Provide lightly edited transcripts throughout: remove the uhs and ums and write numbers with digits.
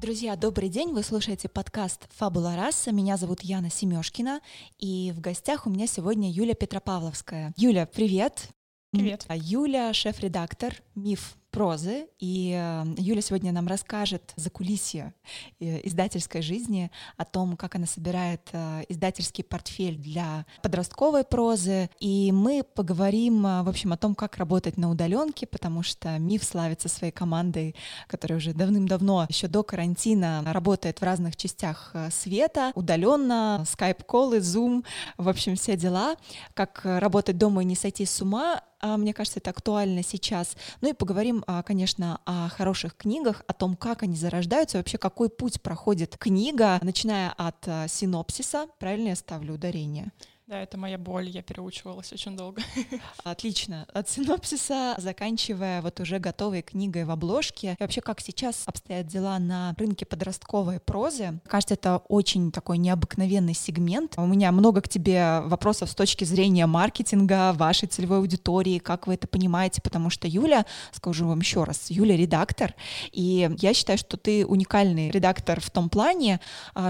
Друзья, добрый день! Вы слушаете подкаст «Фабула раса». Меня зовут Яна Семёшкина, и в гостях у меня сегодня Юля Петропавловская. Юля, привет! Привет! Юля — шеф-редактор «Миф» прозы, и Юля сегодня нам расскажет закулисье издательской жизни, о том, как она собирает издательский портфель для подростковой прозы, и мы поговорим, в общем, о том, как работать на удаленке, потому что «Миф» славится своей командой, которая уже давным-давно, еще до карантина, работает в разных частях света, удаленно, скайп-колы, зум, в общем, все дела, как работать дома и не сойти с ума. Мне кажется, это актуально сейчас. Ну и поговорим, конечно, о хороших книгах, о том, как они зарождаются, вообще какой путь проходит книга, начиная от синопсиса. Правильно я ставлю ударение? Да, это моя боль, я переучивалась очень долго. Отлично. От синопсиса, заканчивая вот уже готовой книгой в обложке. И вообще, как сейчас обстоят дела на рынке подростковой прозы? Кажется, это очень такой необыкновенный сегмент. У меня много к тебе вопросов с точки зрения маркетинга, вашей целевой аудитории, как вы это понимаете, потому что Юля, скажу вам еще раз, Юля — редактор, и я считаю, что ты уникальный редактор в том плане,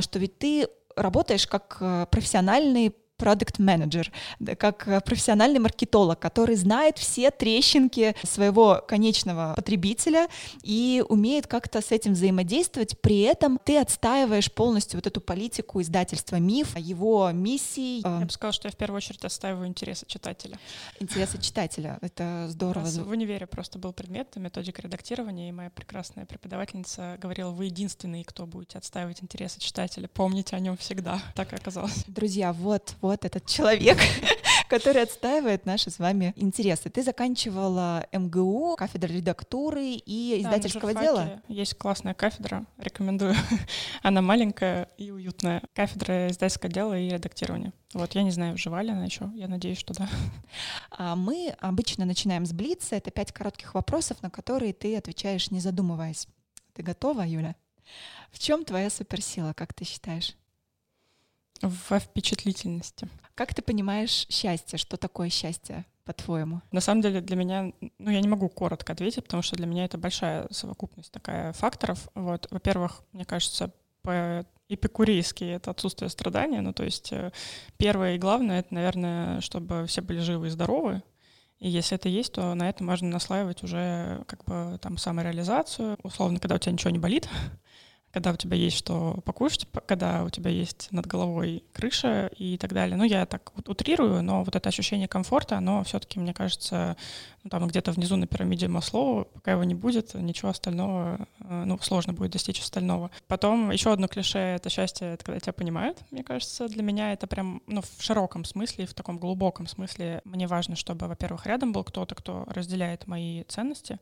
что ведь ты работаешь как профессиональный продакт-менеджер, как профессиональный маркетолог, который знает все трещинки своего конечного потребителя и умеет как-то с этим взаимодействовать. При этом ты отстаиваешь полностью вот эту политику издательства «Миф», его миссии. Я бы сказала, что я в первую очередь отстаиваю интересы читателя. Интересы читателя. Это здорово. В универе просто был предмет методика редактирования, и моя прекрасная преподавательница говорила: вы единственный, кто будете отстаивать интересы читателя. Помните о нем всегда. Так и оказалось. Друзья, вот этот человек, который отстаивает наши с вами интересы. Ты заканчивала МГУ, кафедра редактуры и издательского дела. Есть классная кафедра, рекомендую. Она маленькая и уютная. Кафедра издательского дела и редактирования. Вот, я не знаю, жива ли она еще, я надеюсь, что да. Мы обычно начинаем с блица. Это 5 коротких вопросов, на которые ты отвечаешь, не задумываясь. Ты готова, Юля? В чем твоя суперсила, как ты считаешь? Во впечатлительности. Как ты понимаешь счастье? Что такое счастье, по-твоему? На самом деле для меня, я не могу коротко ответить, потому что для меня это большая совокупность такая факторов. Вот, во-первых, мне кажется, по-эпикурейски это отсутствие страдания. Ну, то есть первое и главное — это, наверное, чтобы все были живы и здоровы. И если это есть, то на это можно наслаивать уже как бы там самореализацию. Условно, когда у тебя ничего не болит, когда у тебя есть что покушать, когда у тебя есть над головой крыша и так далее. Ну, я так вот утрирую, но вот это ощущение комфорта, оно все-таки, мне кажется, там где-то внизу на пирамиде Маслоу, пока его не будет, ничего остального, сложно будет достичь остального. Потом еще одно клише — это счастье, это когда тебя понимают, мне кажется. Для меня это прям, в широком смысле, в таком глубоком смысле. Мне важно, чтобы, во-первых, рядом был кто-то, кто разделяет мои ценности.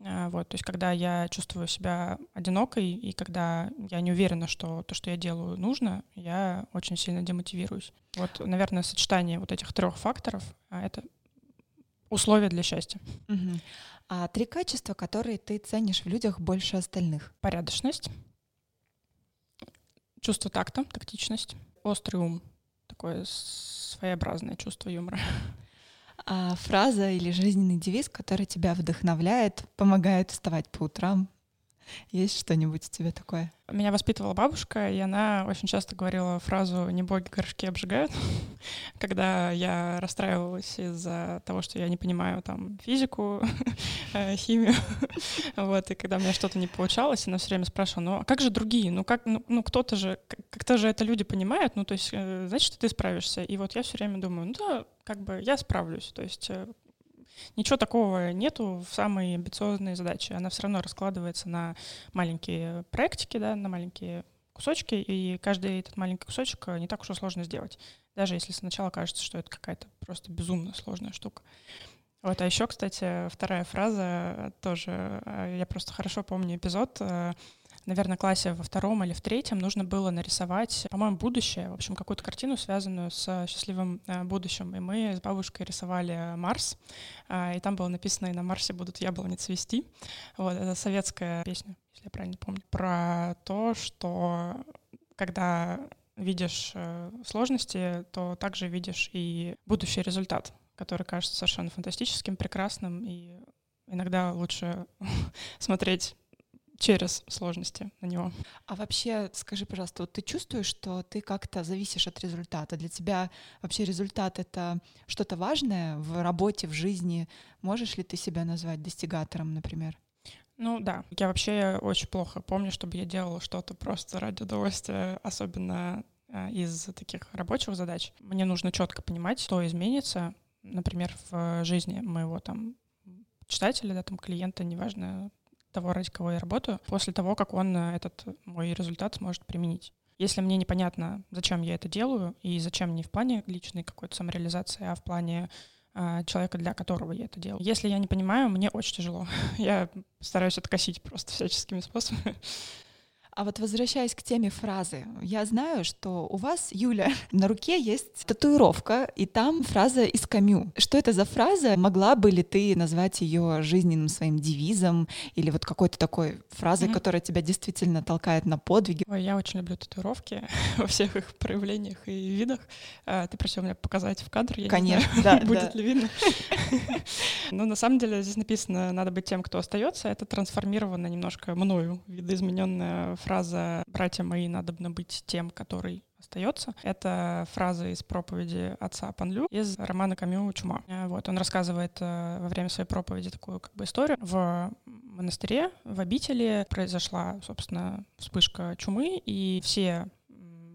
Вот, то есть когда я чувствую себя одинокой и когда я не уверена, что то, что я делаю, нужно, я очень сильно демотивируюсь. Вот, наверное, сочетание вот этих 3 факторов — это условия для счастья. Угу. А 3 качества, которые ты ценишь в людях больше остальных? Порядочность, чувство такта, тактичность, острый ум, такое своеобразное чувство юмора. А фраза или жизненный девиз, который тебя вдохновляет, помогает вставать по утрам? Есть что-нибудь у тебя такое? Меня воспитывала бабушка, и она очень часто говорила фразу «не боги горшки обжигают». Когда я расстраивалась из-за того, что я не понимаю там физику, химию, и когда у меня что-то не получалось, она все время спрашивала: а как же другие? Кто-то же, как-то же это люди понимают, то есть, значит, что ты справишься. И вот я все время думаю, да, как бы я справлюсь, то есть ничего такого нету в самой амбициозной задаче. Она все равно раскладывается на маленькие проектики, да, на маленькие кусочки, и каждый этот маленький кусочек не так уж и сложно сделать, даже если сначала кажется, что это какая-то просто безумно сложная штука. Вот, а еще, кстати, 2 фраза тоже. Я просто хорошо помню эпизод. Наверное, классе 2 или в 3 нужно было нарисовать, по-моему, будущее, в общем, какую-то картину, связанную с счастливым будущим. И мы с бабушкой рисовали Марс, и там было написано: «И на Марсе будут яблони цвести». Вот, это советская песня, если я правильно помню, про то, что когда видишь сложности, то также видишь и будущий результат, который кажется совершенно фантастическим, прекрасным, и иногда лучше смотреть через сложности на него. А вообще, скажи, пожалуйста, вот ты чувствуешь, что ты как-то зависишь от результата? Для тебя вообще результат — это что-то важное в работе, в жизни? Можешь ли ты себя назвать достигатором, например? Ну да, я вообще очень плохо помню, чтобы я делала что-то просто ради удовольствия, особенно из таких рабочих задач. Мне нужно четко понимать, что изменится, например, в жизни моего там читателя, да, там клиента, неважно, того, ради кого я работаю, после того, как он этот мой результат сможет применить. Если мне непонятно, зачем я это делаю, и зачем не в плане личной какой-то самореализации, а в плане человека, для которого я это делаю. Если я не понимаю, мне очень тяжело. Я стараюсь откосить просто всяческими способами. А вот возвращаясь к теме фразы, я знаю, что у вас, Юля, на руке есть татуировка, и там фраза из Камю. Что это за фраза? Могла бы ли ты назвать ее жизненным своим девизом или вот какой-то такой фразой, которая тебя действительно толкает на подвиги? Ой, я очень люблю татуировки во всех их проявлениях и видах. Ты просил меня показать в кадр, я конечно, не знаю, да, будет ли видно. Но на самом деле здесь написано «надо быть тем, кто остается». Это трансформировано немножко мною, видоизмененная фраза «братья мои, надобно быть тем, который остается». Это фраза из проповеди отца Панлю из романа Камю «Чума». Вот, он рассказывает во время своей проповеди такую как бы историю. В монастыре, в обители произошла, собственно, вспышка чумы, и все,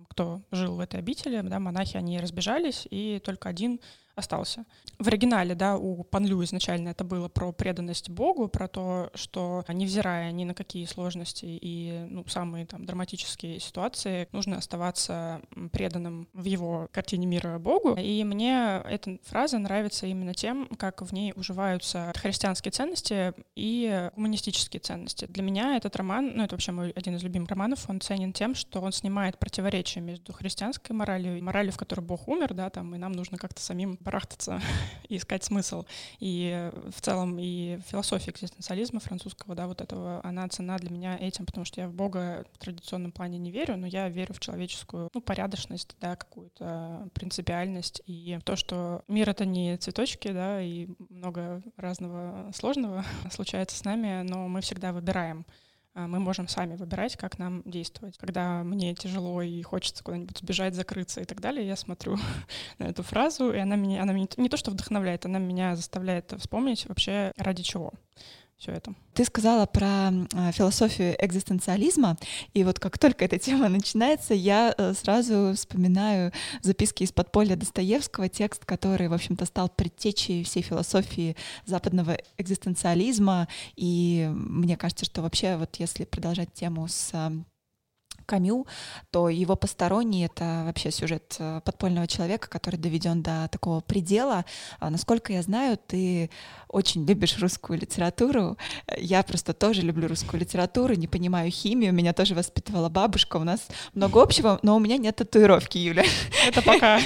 кто жил в этой обители, да, монахи, они разбежались, и только один остался. В оригинале, да, у Панлю изначально это было про преданность Богу, про то, что невзирая ни на какие сложности и самые там драматические ситуации, нужно оставаться преданным в его картине мира Богу. И мне эта фраза нравится именно тем, как в ней уживаются христианские ценности и гуманистические ценности. Для меня этот роман, это вообще мой один из любимых романов, он ценен тем, что он снимает противоречия между христианской моралью и моралью, в которой Бог умер, да, там, и нам нужно как-то самим барахтаться и искать смысл. И в целом и философия экзистенциализма французского, да, вот этого, она ценна для меня этим, потому что я в Бога в традиционном плане не верю, но я верю в человеческую, порядочность, да, какую-то принципиальность и то, что мир — это не цветочки, да, и много разного сложного случается с нами, но мы всегда выбираем. Мы можем сами выбирать, как нам действовать. Когда мне тяжело и хочется куда-нибудь сбежать, закрыться и так далее, я смотрю на эту фразу, и она меня не то что вдохновляет, она меня заставляет вспомнить вообще, ради чего все это. Ты сказала про философию экзистенциализма, и вот как только эта тема начинается, я сразу вспоминаю записки из подполья Достоевского, текст, который, в общем-то, стал предтечей всей философии западного экзистенциализма, и мне кажется, что вообще, вот если продолжать тему с Камю, то его «Посторонний» — это вообще сюжет подпольного человека, который доведен до такого предела. Насколько я знаю, ты очень любишь русскую литературу. Я просто тоже люблю русскую литературу, не понимаю химию. Меня тоже воспитывала бабушка. У нас много общего, но у меня нет татуировки, Юля. Это пока.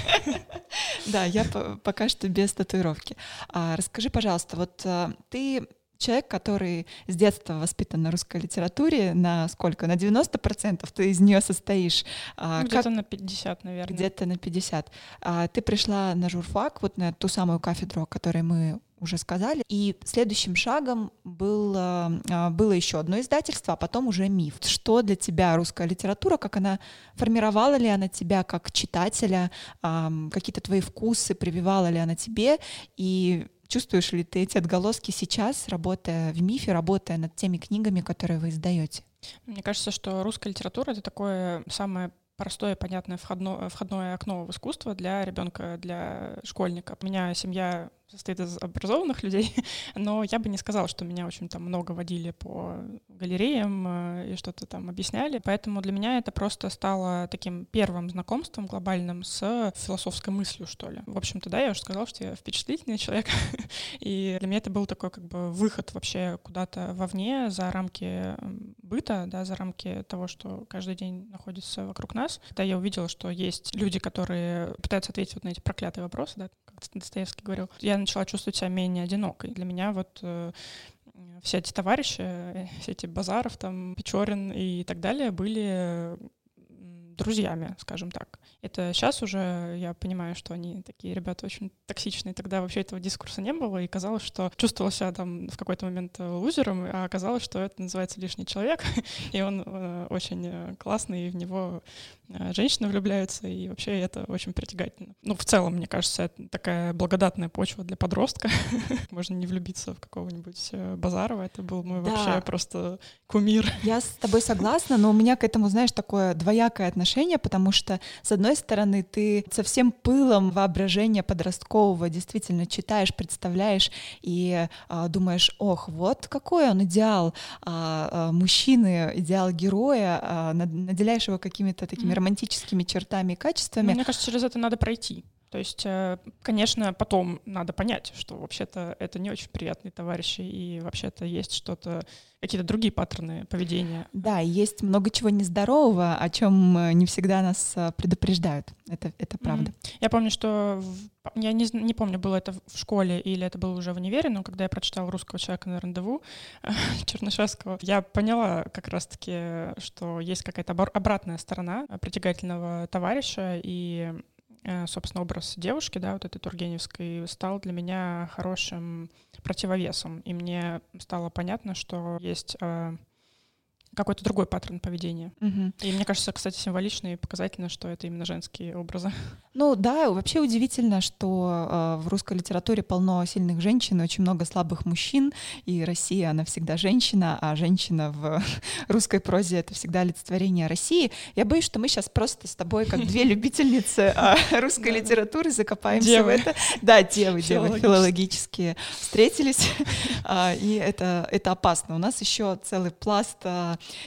Да, я пока что без татуировки. Расскажи, пожалуйста, вот ты... человек, который с детства воспитан на русской литературе, на сколько? На 90% ты из нее состоишь. Где-то на 50, наверное. Где-то на 50. Ты пришла на журфак, вот на ту самую кафедру, о которой мы уже сказали. И следующим шагом было еще одно издательство, а потом уже «Миф». Что для тебя русская литература, как она формировала ли она тебя как читателя, какие-то твои вкусы прививала ли она тебе, и чувствуешь ли ты эти отголоски сейчас, работая в «Мифе», работая над теми книгами, которые вы издаете? Мне кажется, что русская литература — это такое самое простое, понятное входное окно в искусство для ребенка, для школьника. У меня семья состоит из образованных людей, но я бы не сказала, что меня очень там много водили по галереям и что-то там объясняли. Поэтому для меня это просто стало таким первым знакомством глобальным с философской мыслью, что ли. В общем-то, да, я уже сказала, что я впечатлительный человек, и для меня это был такой как бы выход вообще куда-то вовне, за рамки быта, да, за рамки того, что каждый день находится вокруг нас. Когда я увидела, что есть люди, которые пытаются ответить вот на эти проклятые вопросы, да, как Достоевский говорил, я начала чувствовать себя менее одинокой. Для меня вот все эти товарищи, все эти Базаров, там, Печорин и так далее были друзьями, скажем так. Это сейчас уже я понимаю, что они такие ребята очень токсичные. Тогда вообще этого дискурса не было, и казалось, что чувствовал себя там в какой-то момент лузером, а оказалось, что это называется лишний человек, и он очень классный, и в него женщины влюбляются, и вообще это очень притягательно. Ну, в целом, мне кажется, это такая благодатная почва для подростка. Можно не влюбиться в какого-нибудь Базарова. Это был мой вообще просто кумир. Я с тобой согласна, но у меня к этому, знаешь, такое двоякое отношение, потому что, с одной стороны, ты со всем пылом воображения подросткового действительно читаешь, представляешь и думаешь, ох, вот какой он идеал мужчины, идеал героя, наделяешь его какими-то такими романтическими чертами и качествами. Мне кажется, через это надо пройти. То есть, конечно, потом надо понять, что вообще-то это не очень приятные товарищи, и вообще-то есть что-то, какие-то другие паттерны поведения. Да, есть много чего нездорового, о чем не всегда нас предупреждают. Это правда. Я помню, что я не помню, было это в школе или это было уже в универе, но когда я прочитала «Русского человека на рандеву» Чернышевского, я поняла как раз-таки, что есть какая-то обратная сторона притягательного товарища, и собственно, образ девушки, да, вот этой тургеневской, стал для меня хорошим противовесом. И мне стало понятно, что есть какой-то другой паттерн поведения. Угу. И мне кажется, кстати, символично и показательно, что это именно женские образы. Ну да, вообще удивительно, что в русской литературе полно сильных женщин, очень много слабых мужчин, и Россия, она всегда женщина, а женщина в русской прозе — это всегда олицетворение России. Я боюсь, что мы сейчас просто с тобой, как две любительницы русской литературы, закопаемся в это. Да, девы филологические встретились, и это опасно. У нас еще целый пласт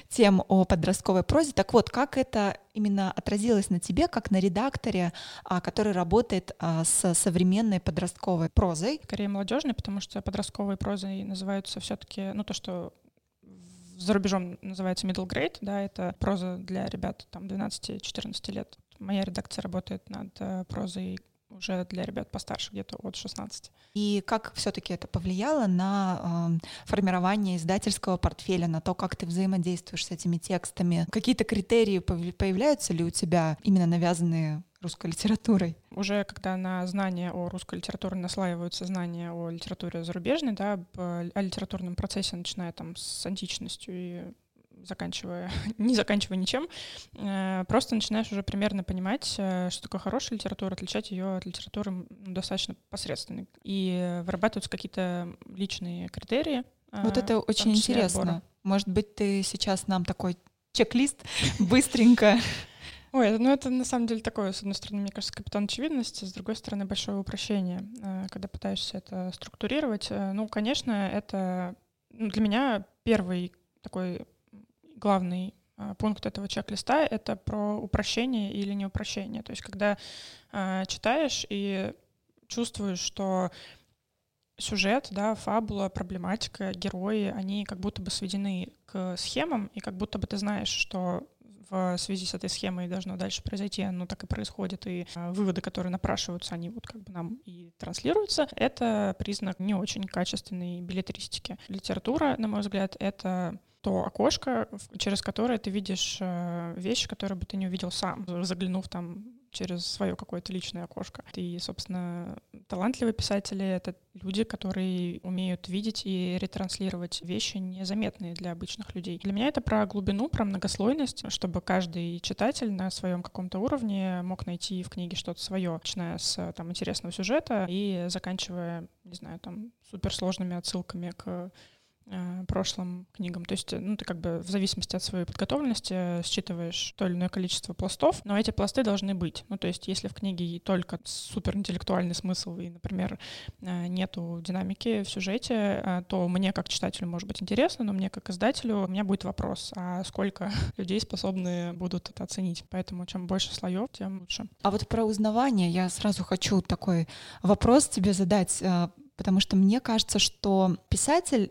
тем о подростковой прозе. Так вот, как это именно отразилось на тебе, как на редакторе, который работает с современной подростковой прозой? Скорее молодежной, потому что подростковой прозой называются все-таки, ну, то, что за рубежом называется middle grade, да, это проза для ребят там 12-14 лет. Моя редакция работает над прозой уже для ребят постарше, где-то от 16. И как все-таки это повлияло на формирование издательского портфеля, на то, как ты взаимодействуешь с этими текстами? Какие-то критерии появляются ли у тебя, именно навязанные русской литературой? Уже когда на знания о русской литературе наслаиваются знания о литературе зарубежной, да, о литературном процессе, начиная там с античностью и не заканчивая ничем, просто начинаешь уже примерно понимать, что такое хорошая литература, отличать ее от литературы достаточно посредственной. И вырабатываются какие-то личные критерии. Вот это очень интересно. Отбора. Может быть, ты сейчас нам такой чек-лист быстренько... Ой, ну это на самом деле такое, с одной стороны, мне кажется, капитан очевидности, с другой стороны, большое упрощение, когда пытаешься это структурировать. Ну, конечно, это для меня первый такой... Главный пункт этого чек-листа — это про упрощение или неупрощение. То есть когда читаешь и чувствуешь, что сюжет, да, фабула, проблематика, герои, они как будто бы сведены к схемам, и как будто бы ты знаешь, что в связи с этой схемой должно дальше произойти, оно так и происходит, и выводы, которые напрашиваются, они вот как бы нам и транслируются. Это признак не очень качественной беллетристики. Литература, на мой взгляд, это... то окошко, через которое ты видишь вещи, которые бы ты не увидел сам, заглянув там через свое какое-то личное окошко. И, собственно, талантливые писатели — это люди, которые умеют видеть и ретранслировать вещи, незаметные для обычных людей. Для меня это про глубину, про многослойность, чтобы каждый читатель на своем каком-то уровне мог найти в книге что-то свое, начиная с там интересного сюжета и заканчивая, не знаю, там суперсложными отсылками к прошлым книгам. То есть, ну, ты как бы в зависимости от своей подготовленности считываешь то или иное количество пластов, но эти пласты должны быть. Ну, то есть, если в книге только суперинтеллектуальный смысл и, например, нету динамики в сюжете, то мне как читателю может быть интересно, но мне как издателю у меня будет вопрос, а сколько людей способны будут это оценить. Поэтому чем больше слоев, тем лучше. А вот про узнавание я сразу хочу такой вопрос тебе задать, потому что мне кажется, что писатель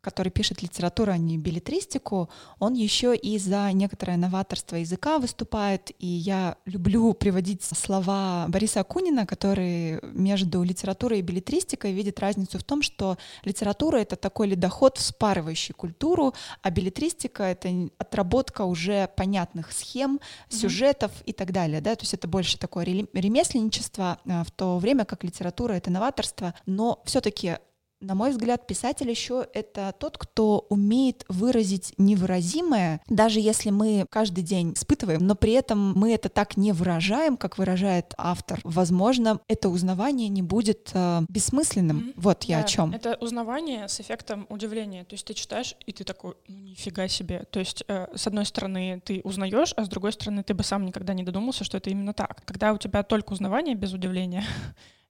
который пишет литературу, а не беллетристику, он еще и за некоторое новаторство языка выступает. И я люблю приводить слова Бориса Акунина, который между литературой и беллетристикой видит разницу в том, что литература — это такой ледоход, вспарывающий культуру, а беллетристика — это отработка уже понятных схем, сюжетов и так далее. Да? То есть это больше такое ремесленничество, в то время как литература — это новаторство. Но все-таки, на мой взгляд, писатель еще это тот, кто умеет выразить невыразимое, даже если мы каждый день испытываем, но при этом мы это так не выражаем, как выражает автор. Возможно, это узнавание не будет бессмысленным. Вот я о чем. Это узнавание с эффектом удивления. То есть ты читаешь, и ты такой: нифига себе. То есть с одной стороны ты узнаешь, а с другой стороны ты бы сам никогда не додумался, что это именно так. Когда у тебя только узнавание без удивления,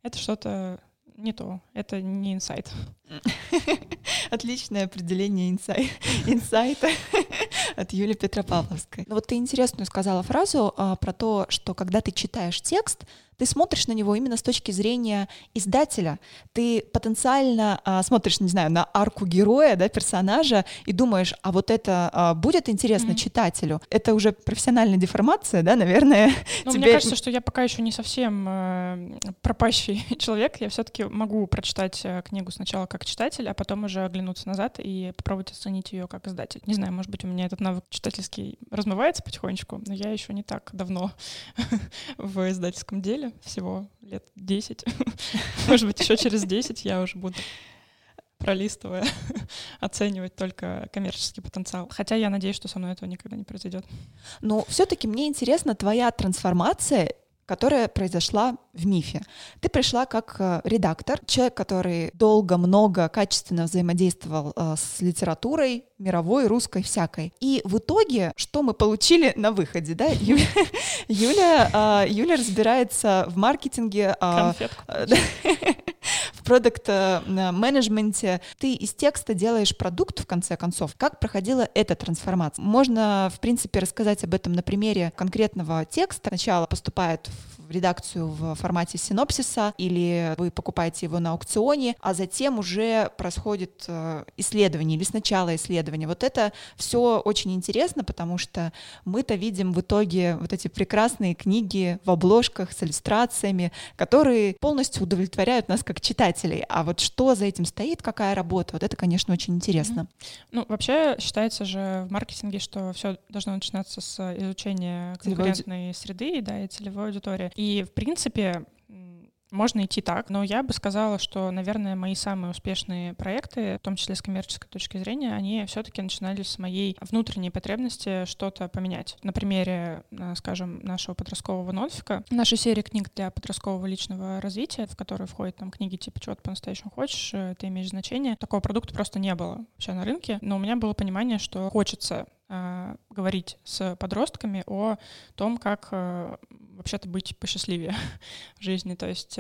это что-то не то, это не инсайт. Отличное определение инсайта от Юли Петропавловской. Но вот ты интересную сказала фразу про то, что когда ты читаешь текст, ты смотришь на него именно с точки зрения издателя. Ты потенциально смотришь, не знаю, на арку героя, да, персонажа, и думаешь: а вот это будет интересно читателю? Это уже профессиональная деформация, да, наверное. Ну, тебе... Мне кажется, что я пока еще не совсем пропащий человек. Я все-таки могу прочитать книгу сначала как читатель, а потом уже оглянуться назад и попробовать оценить ее как издатель. Не знаю, может быть, у меня этот навык читательский размывается потихонечку, но я еще не так давно в издательском деле. Всего лет 10. Может быть, еще через 10 я уже буду, пролистывая, оценивать только коммерческий потенциал. Хотя я надеюсь, что со мной этого никогда не произойдет. Но все-таки мне интересна твоя трансформация, которая произошла в «Мифе». Ты пришла как редактор, человек, который долго, много, качественно взаимодействовал с литературой мировой, русской, всякой. И в итоге, что мы получили на выходе, да? Юля разбирается в маркетинге, в продакт-менеджменте. Ты из текста делаешь продукт, в конце концов. Как проходила эта трансформация? Можно, в принципе, рассказать об этом на примере конкретного текста. Сначала поступает в редакцию в формате синопсиса, или вы покупаете его на аукционе, а затем уже происходит исследование, или сначала исследование. Вот это все очень интересно, потому что мы-то видим в итоге вот эти прекрасные книги в обложках с иллюстрациями, которые полностью удовлетворяют нас как читателей. А вот что за этим стоит, какая работа, вот это, конечно, очень интересно. Ну, вообще считается же в маркетинге, что все должно начинаться с изучения конкурентной среды, да, и целевой аудитории. И, в принципе, можно идти так, но я бы сказала, что, наверное, мои самые успешные проекты, в том числе с коммерческой точки зрения, они все-таки начинались с моей внутренней потребности что-то поменять. На примере, скажем, нашего подросткового нонфика, нашей серии книг для подросткового личного развития, в которую входят там книги типа «Чего ты по-настоящему хочешь?», «Ты имеешь значение». Такого продукта просто не было вообще на рынке, но у меня было понимание, что хочется говорить с подростками о том, как вообще-то быть посчастливее в жизни. То есть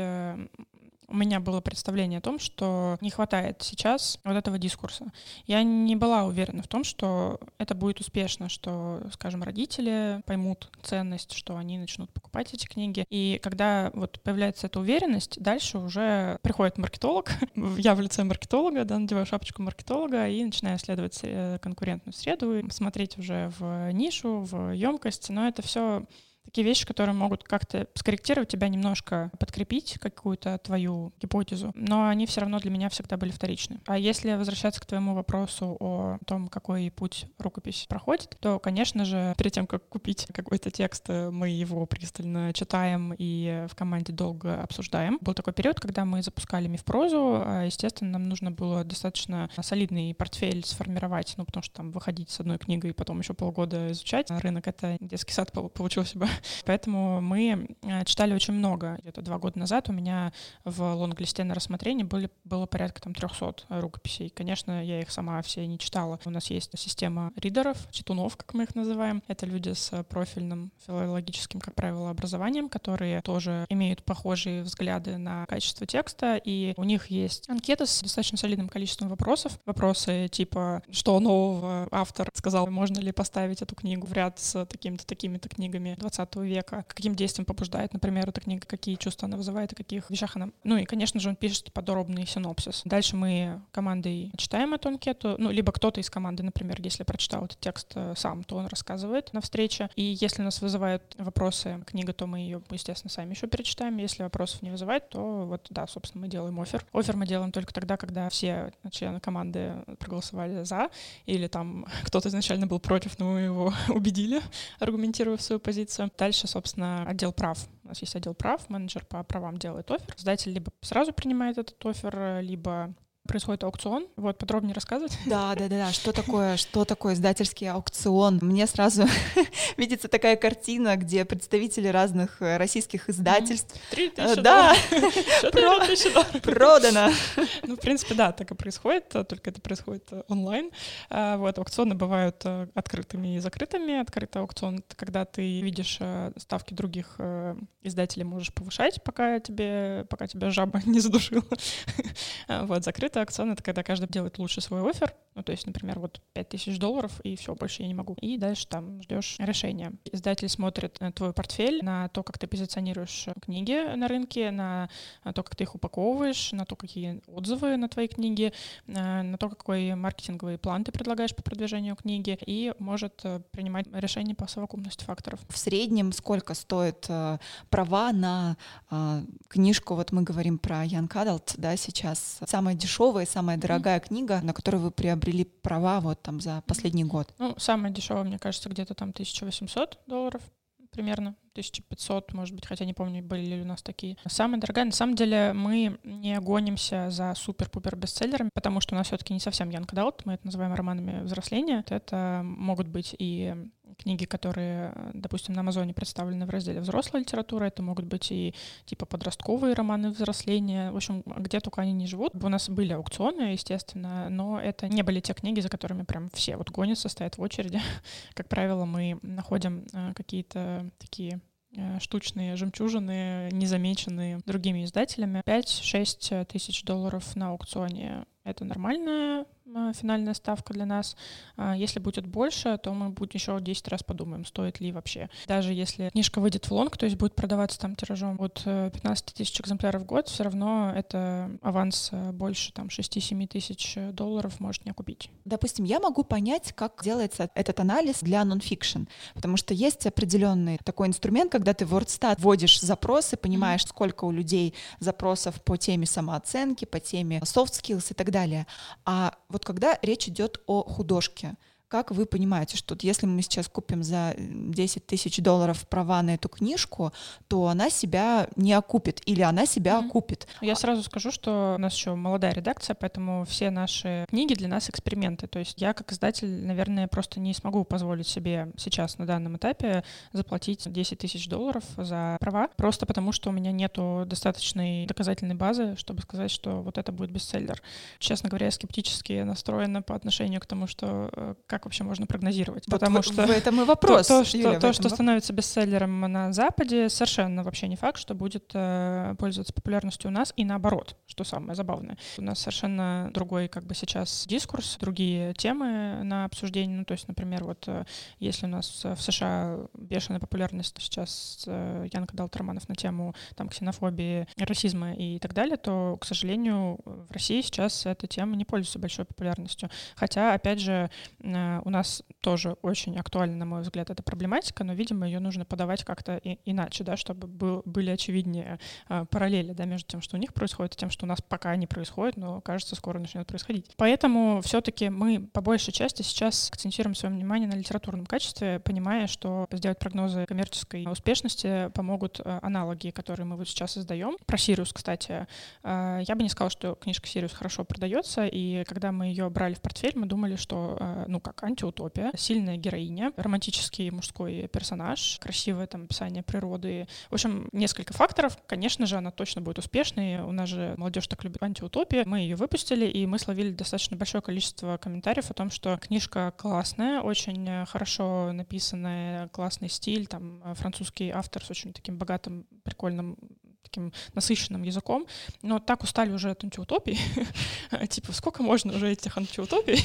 у меня было представление о том, что не хватает сейчас вот этого дискурса. Я не была уверена в том, что это будет успешно, что, скажем, родители поймут ценность, что они начнут покупать эти книги. И когда вот появляется эта уверенность, дальше уже приходит маркетолог. Я в лице маркетолога, да, надеваю шапочку маркетолога и начинаю исследовать конкурентную среду, смотреть уже в нишу, в емкость. Но это все такие вещи, которые могут как-то скорректировать тебя немножко, подкрепить какую-то твою гипотезу, но они все равно для меня всегда были вторичны. А если возвращаться к твоему вопросу о том, какой путь рукопись проходит, то, конечно же, перед тем, как купить какой-то текст, мы его пристально читаем и в команде долго обсуждаем. Был такой период, когда мы запускали миф-прозу. Естественно, нам нужно было достаточно солидный портфель сформировать, ну, потому что там выходить с одной книгой и потом еще полгода изучать рынок — это детский сад получил себя. Поэтому мы читали очень много. Где-то 2 года назад у меня в лонглисте на рассмотрение было порядка там 300 рукописей. Конечно, я их сама все не читала. У нас есть система ридеров, читунов, как мы их называем. Это люди с профильным филологическим, как правило, образованием, которые тоже имеют похожие взгляды на качество текста. И у них есть анкета с достаточно солидным количеством вопросов. Вопросы типа: что нового автор сказал, можно ли поставить эту книгу в ряд с такими-то книгами 20 20 века, каким действием побуждает, например, эта книга, какие чувства она вызывает, о каких вещах она... Ну и, конечно же, он пишет подробный синопсис. Дальше мы командой читаем эту анкету, ну, либо кто-то из команды, например, если прочитал этот текст сам, то он рассказывает на встрече. И если нас вызывают вопросы книга, то мы ее, естественно, сами еще перечитаем. Если вопросов не вызывает, то вот, да, собственно, мы делаем оффер. Оффер мы делаем только тогда, когда все члены команды проголосовали «за», или там кто-то изначально был против, но мы его убедили, аргументировав свою позицию. Дальше, собственно, отдел прав. У нас есть отдел прав, менеджер по правам делает оффер. Издатель либо сразу принимает этот оффер, либо... происходит аукцион. Вот, подробнее рассказывать? Да. Что такое издательский аукцион? Мне сразу видится такая картина, где представители разных российских издательств... $3000. Продано. Ну, в принципе, да, так и происходит, только это происходит онлайн. Вот, аукционы бывают открытыми и закрытыми. Открытый аукцион — это когда ты видишь ставки других издателей, можешь повышать, пока тебя жаба не задушила. Вот, закрыто. Аукцион — это когда каждый делает лучше свой оффер, ну, то есть, например, вот $5000, и все, больше я не могу. И дальше там ждешь решения. Издатель смотрит на твой портфель, на то, как ты позиционируешь книги на рынке, на то, как ты их упаковываешь, на то, какие отзывы на твои книги, на то, какой маркетинговый план ты предлагаешь по продвижению книги, и может принимать решение по совокупности факторов. В среднем сколько стоит права на книжку? Вот мы говорим про Young Adult, да, сейчас. Самое дешевое, самая дорогая книга, на которую вы приобрели права вот там за последний год? Ну, самая дешевая, мне кажется, где-то там $1800 примерно. 1500, может быть, хотя не помню, были ли у нас такие. Самая дорогая, на самом деле, мы не гонимся за супер-пупер бестселлерами, потому что у нас все-таки не совсем young adult, мы это называем романами взросления. Это могут быть и книги, которые, допустим, на Амазоне представлены в разделе «Взрослая литература», это могут быть и типа подростковые романы взросления, в общем, где только они не живут. У нас были аукционы, естественно, но это не были те книги, за которыми прям все вот гонятся, стоят в очереди. Как правило, мы находим какие-то такие штучные жемчужины, незамеченные другими издателями. $5-6 тысяч на аукционе — это нормальная финальная ставка для нас. Если будет больше, то мы еще 10 раз подумаем, стоит ли вообще. Даже если книжка выйдет в лонг, то есть будет продаваться там тиражом от 15 тысяч экземпляров в год, все равно это аванс больше там 6-7 тысяч долларов может не купить. Допустим, я могу понять, как делается этот анализ для нонфикшн, потому что есть определенный такой инструмент, когда ты в WordStat вводишь запросы, понимаешь, сколько у людей запросов по теме самооценки, по теме soft skills и так далее. А вот когда речь идет о художке, как вы понимаете, что если мы сейчас купим за $10 тысяч права на эту книжку, то она себя не окупит или она себя окупит? Я сразу скажу, что у нас еще молодая редакция, поэтому все наши книги для нас эксперименты. То есть я как издатель, наверное, просто не смогу позволить себе сейчас на данном этапе заплатить $10 тысяч за права, просто потому что у меня нету достаточной доказательной базы, чтобы сказать, что вот это будет бестселлер. Честно говоря, я скептически настроена по отношению к тому, что как вообще можно прогнозировать? Вот потому что в этом и вопрос. То, что становится бестселлером на Западе, совершенно вообще не факт, что будет пользоваться популярностью у нас, и наоборот, что самое забавное. У нас совершенно другой как бы сейчас дискурс, другие темы на обсуждение. Ну, то есть, например, вот если у нас в США бешеная популярность сейчас Young Adult романов на тему там ксенофобии, расизма и так далее, то, к сожалению, в России сейчас эта тема не пользуется большой популярностью. Хотя, опять же, у нас тоже очень актуальна, на мой взгляд, эта проблематика, но, видимо, ее нужно подавать как-то иначе, да, чтобы были очевиднее параллели, да, между тем, что у них происходит, и тем, что у нас пока не происходит, но, кажется, скоро начнет происходить. Поэтому все-таки мы по большей части сейчас акцентируем свое внимание на литературном качестве, понимая, что сделать прогнозы коммерческой успешности помогут аналоги, которые мы вот сейчас издаем. Про «Сириус», кстати, я бы не сказала, что книжка «Сириус» хорошо продается, и когда мы ее брали в портфель, мы думали, что, ну, как антиутопия, сильная героиня, романтический мужской персонаж, красивое там описание природы. В общем, несколько факторов. Конечно же, она точно будет успешной. У нас же молодежь так любит антиутопии. Мы ее выпустили, и мы словили достаточно большое количество комментариев о том, что книжка классная, очень хорошо написанная, классный стиль, там французский автор с очень таким богатым, прикольным, таким насыщенным языком, но так устали уже от антиутопий, типа, сколько можно уже этих антиутопий,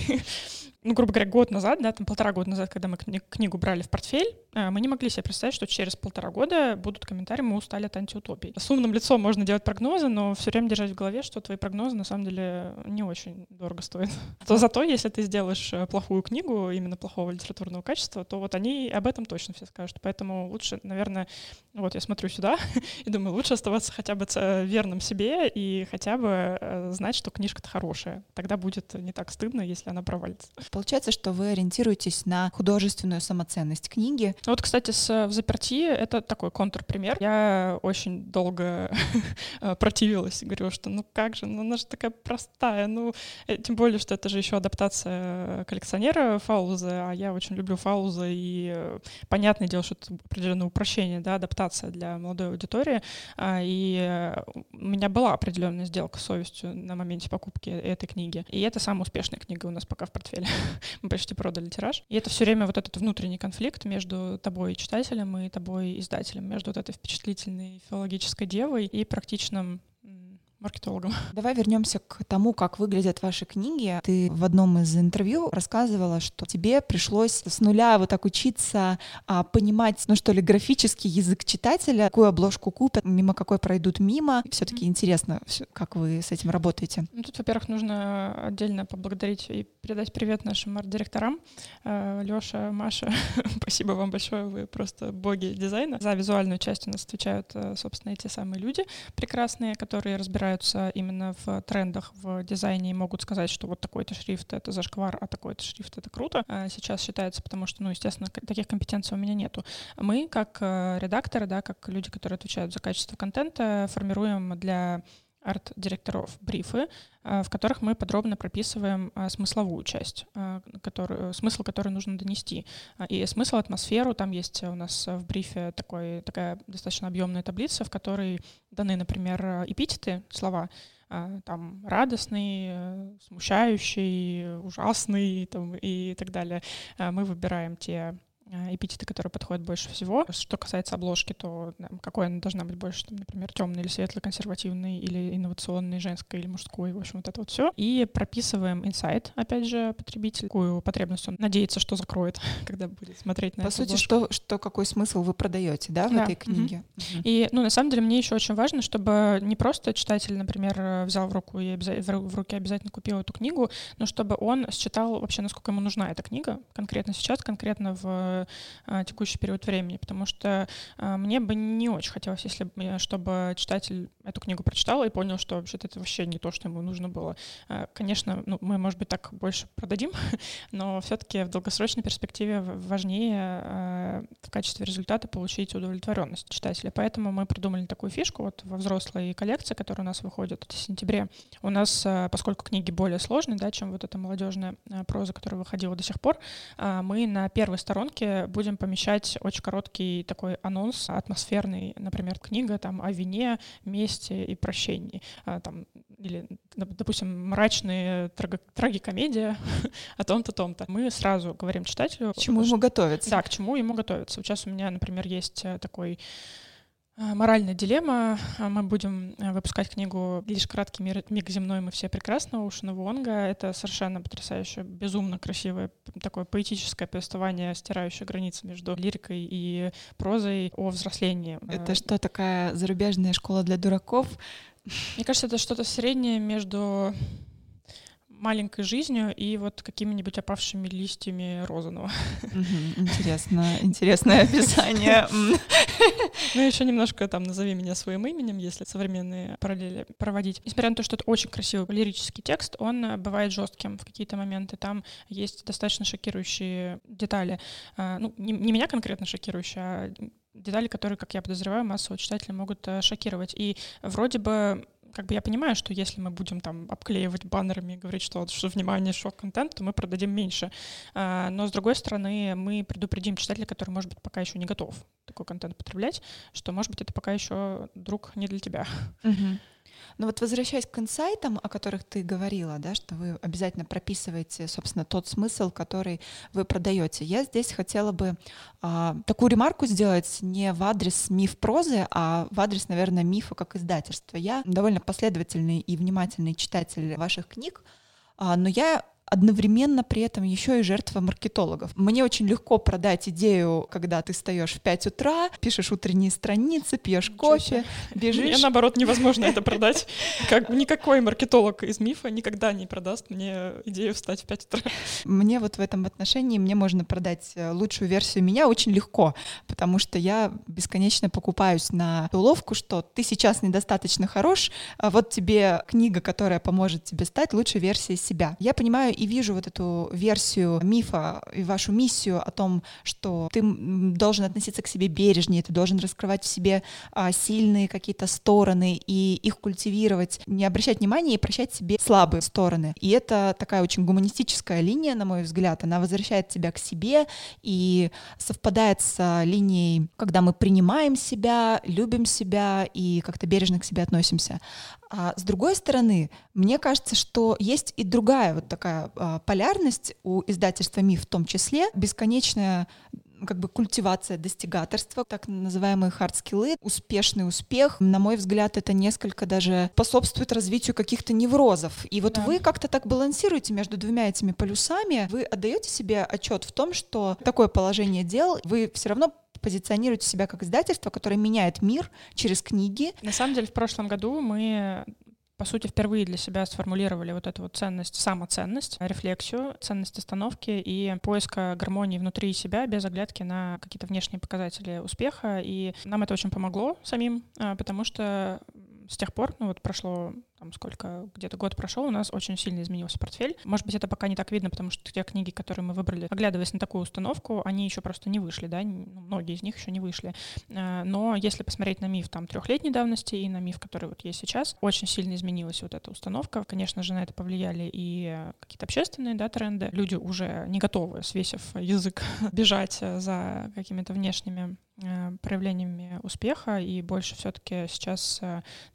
ну, грубо говоря, год назад, да, там полтора года назад, когда мы книгу брали в портфель, мы не могли себе представить, что через полтора года будут комментарии, мы устали от антиутопий. С умным лицом можно делать прогнозы, но все время держать в голове, что твои прогнозы на самом деле не очень дорого стоят. То зато, если ты сделаешь плохую книгу, именно плохого литературного качества, то вот они об этом точно все скажут. Поэтому лучше, наверное, вот я смотрю сюда и думаю, лучше оставаться хотя бы верным себе и хотя бы знать, что книжка-то хорошая. Тогда будет не так стыдно, если она провалится. Получается, что вы ориентируетесь на художественную самоценность книги. Вот, кстати, с «Взаперти» это такой контрпример. Я очень долго противилась и говорила, что ну как же, ну она же такая простая. Ну, тем более, что это же еще адаптация коллекционера Фаузы, а я очень люблю Фаузы, и понятное дело, что это определенное упрощение, да, адаптация для молодой аудитории. И у меня была определенная сделка с совестью на моменте покупки этой книги. И это самая успешная книга у нас пока в портфеле. Мы почти продали тираж. И это все время вот этот внутренний конфликт между тобой читателем и тобой издателем, между вот этой впечатлительной филологической девой и практичным маркетологом. Давай вернемся к тому, как выглядят ваши книги. Ты в одном из интервью рассказывала, что тебе пришлось с нуля вот так учиться понимать, ну что ли, графический язык читателя, какую обложку купят, мимо какой пройдут мимо. Все-таки интересно, как вы с этим работаете. Ну, тут, во-первых, нужно отдельно поблагодарить и передать привет нашим арт-директорам. Лёша, Маша, спасибо вам большое, вы просто боги дизайна. За визуальную часть у нас отвечают, собственно, эти самые люди прекрасные, которые разбирают именно в трендах в дизайне и могут сказать, что вот такой-то шрифт — это зашквар, а такой-то шрифт — это круто. Сейчас считается, потому что, ну, естественно, таких компетенций у меня нету. Мы, как редакторы, да, как люди, которые отвечают за качество контента, формируем для арт-директоров брифы, в которых мы подробно прописываем смысловую часть, смысл, который нужно донести. И смысл, атмосферу. Там есть у нас в брифе такая достаточно объемная таблица, в которой даны, например, эпитеты, слова, там радостный, смущающий, ужасный там, и так далее. Мы выбираем те эпитеты, которые подходят больше всего. Что касается обложки, то какой она должна быть больше, там, например, темной или светлой, консервативной или инновационной, женской или мужской, в общем, вот это вот все. И прописываем инсайт, опять же, потребитель, какую потребность он надеется, что закроет, когда будет смотреть на эту обложку. По сути, какой смысл вы продаете, да, в этой книге? И, ну, на самом деле, мне еще очень важно, чтобы не просто читатель, например, взял в руки обязательно купил эту книгу, но чтобы он считал вообще, насколько ему нужна эта книга, конкретно сейчас, конкретно в текущий период времени, потому что мне бы не очень хотелось, чтобы читатель эту книгу прочитал и понял, что вообще-то это вообще не то, что ему нужно было. Конечно, ну, мы, может быть, так больше продадим, но все-таки в долгосрочной перспективе важнее в качестве результата получить удовлетворенность читателя. Поэтому мы придумали такую фишку вот во взрослой коллекции, которая у нас выходит в сентябре. У нас, поскольку книги более сложные, да, чем вот эта молодежная проза, которая выходила до сих пор, мы на первой сторонке будем помещать очень короткий такой анонс, атмосферный, например, книга там о вине, мести и прощении, там, или, допустим, мрачные трагикомедия о том-то, том-то. Мы сразу говорим читателю... К чему ему готовиться. Да, к чему ему готовиться. Сейчас у меня, например, есть такой... Моральная дилемма. Мы будем выпускать книгу «Лишь краткий мир миг земной мы все прекрасны» Оушена Вуонга. Это совершенно потрясающе, безумно красивое, такое поэтическое повествование, стирающее границы между лирикой и прозой о взрослении. Это что, такая зарубежная школа для дураков? Мне кажется, это что-то среднее между... маленькой жизнью и вот какими-нибудь опавшими листьями Розанова. Интересное описание. Ну и еще немножко там «Назови меня своим именем», если современные параллели проводить. Несмотря на то, что это очень красивый лирический текст, он бывает жестким в какие-то моменты. Там есть достаточно шокирующие детали. Ну, не меня конкретно шокирующие, а детали, которые, как я подозреваю, массового читателя могут шокировать. И вроде бы я понимаю, что если мы будем там обклеивать баннерами и говорить, что внимание, шок-контент, то мы продадим меньше. Но, с другой стороны, мы предупредим читателя, который, может быть, пока еще не готов такой контент потреблять, что, может быть, это пока еще, друг, не для тебя. Но вот возвращаясь к инсайтам, о которых ты говорила, да, что вы обязательно прописываете, собственно, тот смысл, который вы продаете. Я здесь хотела бы такую ремарку сделать не в адрес миф прозы, а в адрес, наверное, мифа как издательства. Я довольно последовательный и внимательный читатель ваших книг, но я одновременно при этом еще и жертва маркетологов. Мне очень легко продать идею, когда ты встаешь в 5 утра, пишешь утренние страницы, пьешь кофе, бежишь. Мне, наоборот, невозможно это продать. Никакой маркетолог из «Мифа» никогда не продаст мне идею встать в 5 утра. Мне вот в этом отношении, мне можно продать лучшую версию меня очень легко, потому что я бесконечно покупаюсь на ту уловку, что ты сейчас недостаточно хорош, вот тебе книга, которая поможет тебе стать лучшей версией себя. Я понимаю и вижу вот эту версию «Мифа» и вашу миссию о том, что ты должен относиться к себе бережнее, ты должен раскрывать в себе сильные какие-то стороны и их культивировать, не обращать внимания и прощать себе слабые стороны. И это такая очень гуманистическая линия, на мой взгляд. Она возвращает тебя к себе и совпадает с линией, когда мы принимаем себя, любим себя и как-то бережно к себе относимся. А с другой стороны, мне кажется, что есть и другая вот такая полярность у издательства «Миф» в том числе, бесконечная как бы культивация достигаторства, так называемые хардскиллы, успешный успех. На мой взгляд, это несколько даже способствует развитию каких-то неврозов. И вот вы как-то так балансируете между двумя этими полюсами. Вы отдаете себе отчет в том, что такое положение дел, вы все равно позиционируете себя как издательство, которое меняет мир через книги. На самом деле, в прошлом году мы, по сути, впервые для себя сформулировали вот эту вот ценность, самоценность, рефлексию, ценность остановки и поиска гармонии внутри себя без оглядки на какие-то внешние показатели успеха. И нам это очень помогло самим, потому что с тех пор, ну вот прошло... где-то год прошел, у нас очень сильно изменился портфель. Может быть, это пока не так видно, потому что те книги, которые мы выбрали, оглядываясь на такую установку, они еще просто не вышли, да, многие из них еще не вышли. Но если посмотреть на «Миф» там 3-летней давности и на «Миф», который вот есть сейчас, очень сильно изменилась вот эта установка. Конечно же, на это повлияли и какие-то общественные, да, тренды. Люди уже не готовы, свесив язык, бежать за какими-то внешними проявлениями успеха, и больше все-таки сейчас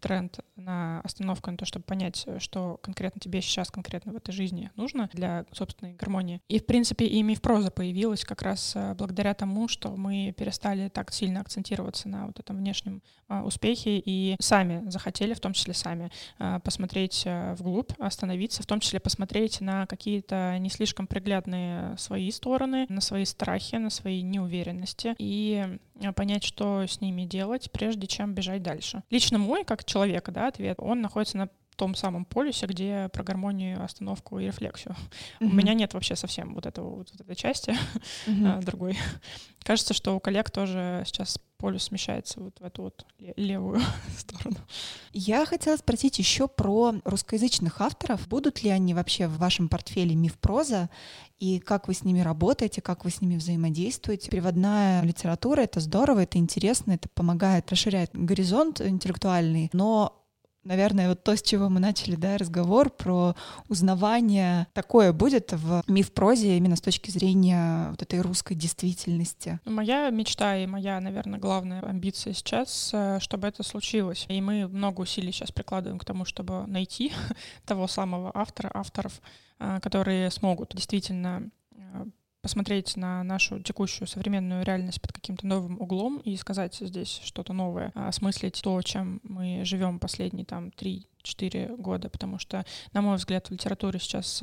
тренд на остановку, то, чтобы понять, что конкретно тебе сейчас, конкретно в этой жизни нужно для собственной гармонии. И, в принципе, и мифпроза появилась как раз благодаря тому, что мы перестали так сильно акцентироваться на вот этом внешнем успехе и сами захотели, в том числе сами, посмотреть вглубь, остановиться, в том числе посмотреть на какие-то не слишком приглядные свои стороны, на свои страхи, на свои неуверенности и понять, что с ними делать, прежде чем бежать дальше. Лично мой, как человека, да, ответ, он находится на том самом полюсе, где про гармонию, остановку и рефлексию. Mm-hmm. У меня нет вообще совсем вот этого, вот этой части другой. Кажется, что у коллег тоже сейчас полюс смещается вот в эту вот левую сторону. Я хотела спросить еще про русскоязычных авторов. Будут ли они вообще в вашем портфеле миф-проза? И как вы с ними работаете, как вы с ними взаимодействуете? Переводная литература — это здорово, это интересно, это помогает, расширяет горизонт интеллектуальный, но наверное, вот то, с чего мы начали, да, разговор про узнавание, такое будет в мифпрозе именно с точки зрения вот этой русской действительности. Моя мечта и моя, наверное, главная амбиция сейчас, чтобы это случилось. И мы много усилий сейчас прикладываем к тому, чтобы найти того самого автора, авторов, которые смогут действительно посмотреть на нашу текущую современную реальность под каким-то новым углом и сказать здесь что-то новое, осмыслить то, чем мы живем последние там 3-4 года, потому что, на мой взгляд, в литературе сейчас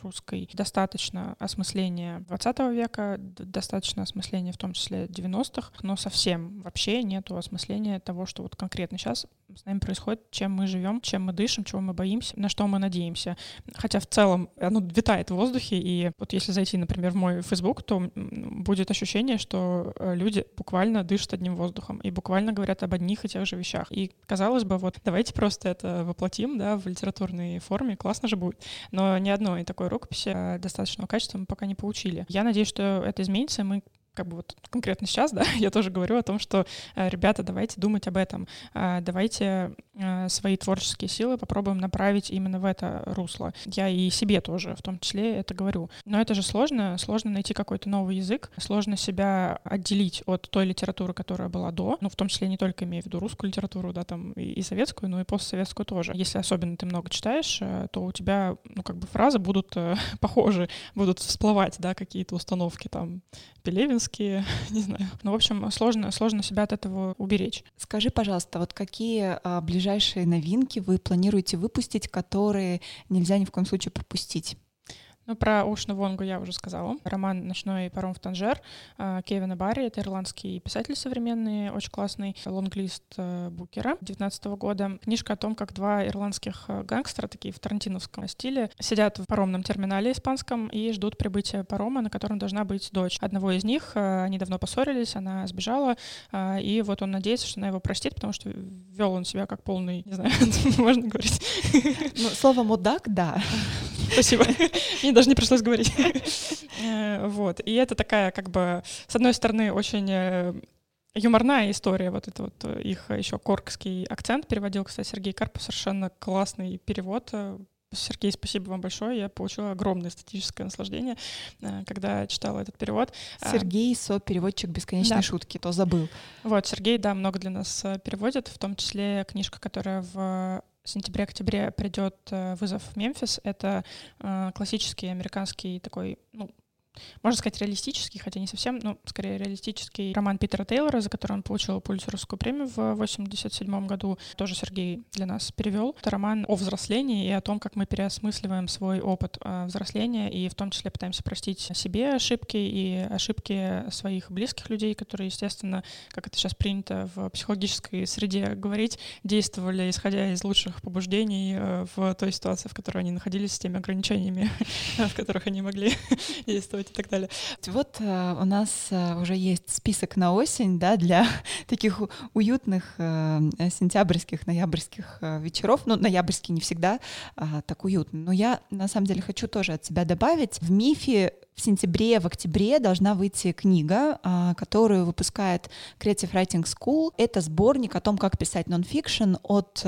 русской достаточно осмысления 20 века, достаточно осмысления в том числе 90-х, но совсем вообще нету осмысления того, что вот конкретно сейчас с нами происходит, чем мы живем, чем мы дышим, чего мы боимся, на что мы надеемся. Хотя в целом оно витает в воздухе, и вот если зайти, например, в мой Facebook, то будет ощущение, что люди буквально дышат одним воздухом и буквально говорят об одних и тех же вещах. И, казалось бы, вот давайте просто это воплотим, да, в литературной форме, классно же будет. Но ни одной такой рукописи достаточного качества мы пока не получили. Я надеюсь, что это изменится, и мы как бы вот конкретно сейчас, да, я тоже говорю о том, что, ребята, давайте думать об этом, давайте свои творческие силы попробуем направить именно в это русло. Я и себе тоже в том числе это говорю. Но это же сложно, сложно найти какой-то новый язык, сложно себя отделить от той литературы, которая была до, ну, в том числе не только имею в виду русскую литературу, да, там, и советскую, но и постсоветскую тоже. Если особенно ты много читаешь, то у тебя, ну, как бы фразы будут похожи, будут всплывать, да, какие-то установки, там, Пелевин, не знаю. Ну, в общем, сложно себя от этого уберечь. Скажи, пожалуйста, вот какие ближайшие новинки вы планируете выпустить, которые нельзя ни в коем случае пропустить? Ну, про Оушена Вуонгу я уже сказала. Роман «Ночной паром в Танжер» Кевина Барри. Это ирландский писатель современный, очень классный, лонглист Букера 19 года. Книжка о том, как два ирландских гангстера, такие в тарантиновском стиле, сидят в паромном терминале испанском и ждут прибытия парома, на котором должна быть дочь одного из них. Они давно поссорились, она сбежала, и вот он надеется, что она его простит, потому что вел он себя как полный, не знаю, можно говорить. Ну, слово «мудак», да. Спасибо. Мне даже не пришлось говорить. Вот. И это такая, как бы, с одной стороны, очень юморная история. Вот это вот их еще коркский акцент переводил, кстати, Сергей Карпов. Совершенно классный перевод. Сергей, спасибо вам большое. Я получила огромное эстетическое наслаждение, когда читала этот перевод. Сергей — сопереводчик «Бесконечной шутки», то забыл. Вот, Сергей, да, много для нас переводит, в том числе книжка, которая в сентябре-октябре придет «Вызов в Мемфис». Это классический американский такой, ну, можно сказать, реалистический, хотя не совсем, но скорее реалистический роман Питера Тейлора, за который он получил Пулитцеровскую премию в 1987 году. Тоже Сергей для нас перевел. Это роман о взрослении и о том, как мы переосмысливаем свой опыт взросления и в том числе пытаемся простить себе ошибки и ошибки своих близких людей, которые, естественно, как это сейчас принято в психологической среде говорить, действовали, исходя из лучших побуждений в той ситуации, в которой они находились, с теми ограничениями, в которых они могли действовать. И так далее. Вот у нас уже есть список на осень, да, для таких уютных сентябрьских, ноябрьских вечеров. Ну, ноябрьские не всегда так уютно. Но я, на самом деле, хочу тоже от себя добавить. В «Мифе» в сентябре, в октябре должна выйти книга, которую выпускает Creative Writing School. Это сборник о том, как писать нонфикшн от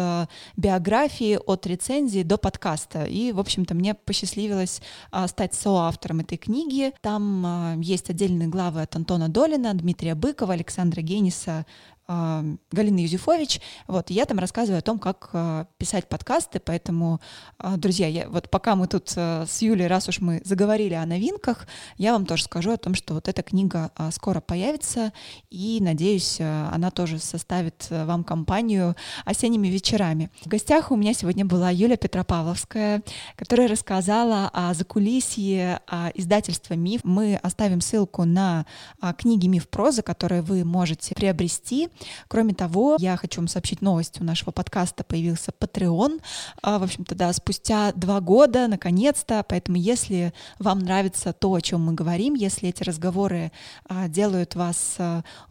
биографии, от рецензии до подкаста. И, в общем-то, мне посчастливилось стать соавтором этой книги. Там есть отдельные главы от Антона Долина, Дмитрия Быкова, Александра Гениса, Галина Юзефович. Вот, я там рассказываю о том, как писать подкасты, поэтому, друзья, вот пока мы тут с Юлей, раз уж мы заговорили о новинках, я вам тоже скажу о том, что вот эта книга скоро появится, и, надеюсь, она тоже составит вам компанию осенними вечерами. В гостях у меня сегодня была Юля Петропавловская, которая рассказала о закулисье издательства «Миф». Мы оставим ссылку на книги «Миф прозы», которые вы можете приобрести. Кроме того, я хочу вам сообщить новость. У нашего подкаста появился Patreon. В общем-то, да, спустя 2 года, наконец-то. Поэтому, если вам нравится то, о чем мы говорим, если эти разговоры делают вас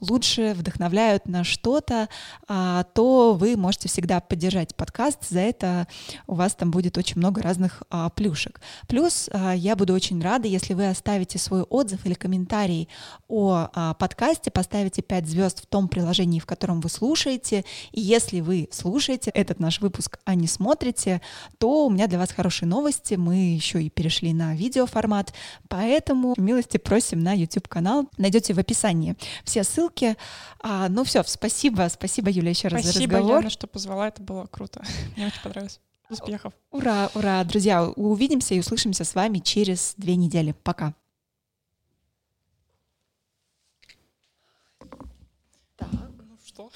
лучше, вдохновляют на что-то, то вы можете всегда поддержать подкаст. За это у вас там будет очень много разных плюшек. Плюс я буду очень рада, если вы оставите свой отзыв или комментарий о подкасте, поставите 5 звезд в том приложении, в котором вы слушаете. И если вы слушаете этот наш выпуск, а не смотрите, то у меня для вас хорошие новости. Мы еще и перешли на видеоформат, поэтому милости просим на YouTube-канал. Найдете в описании все ссылки. Ну все, спасибо, Юля, еще раз за разговор. Спасибо, Яна, что позвала, это было круто. Мне очень понравилось. Успехов. Ура, ура. Друзья, увидимся и услышимся с вами через 2 недели. Пока. Что?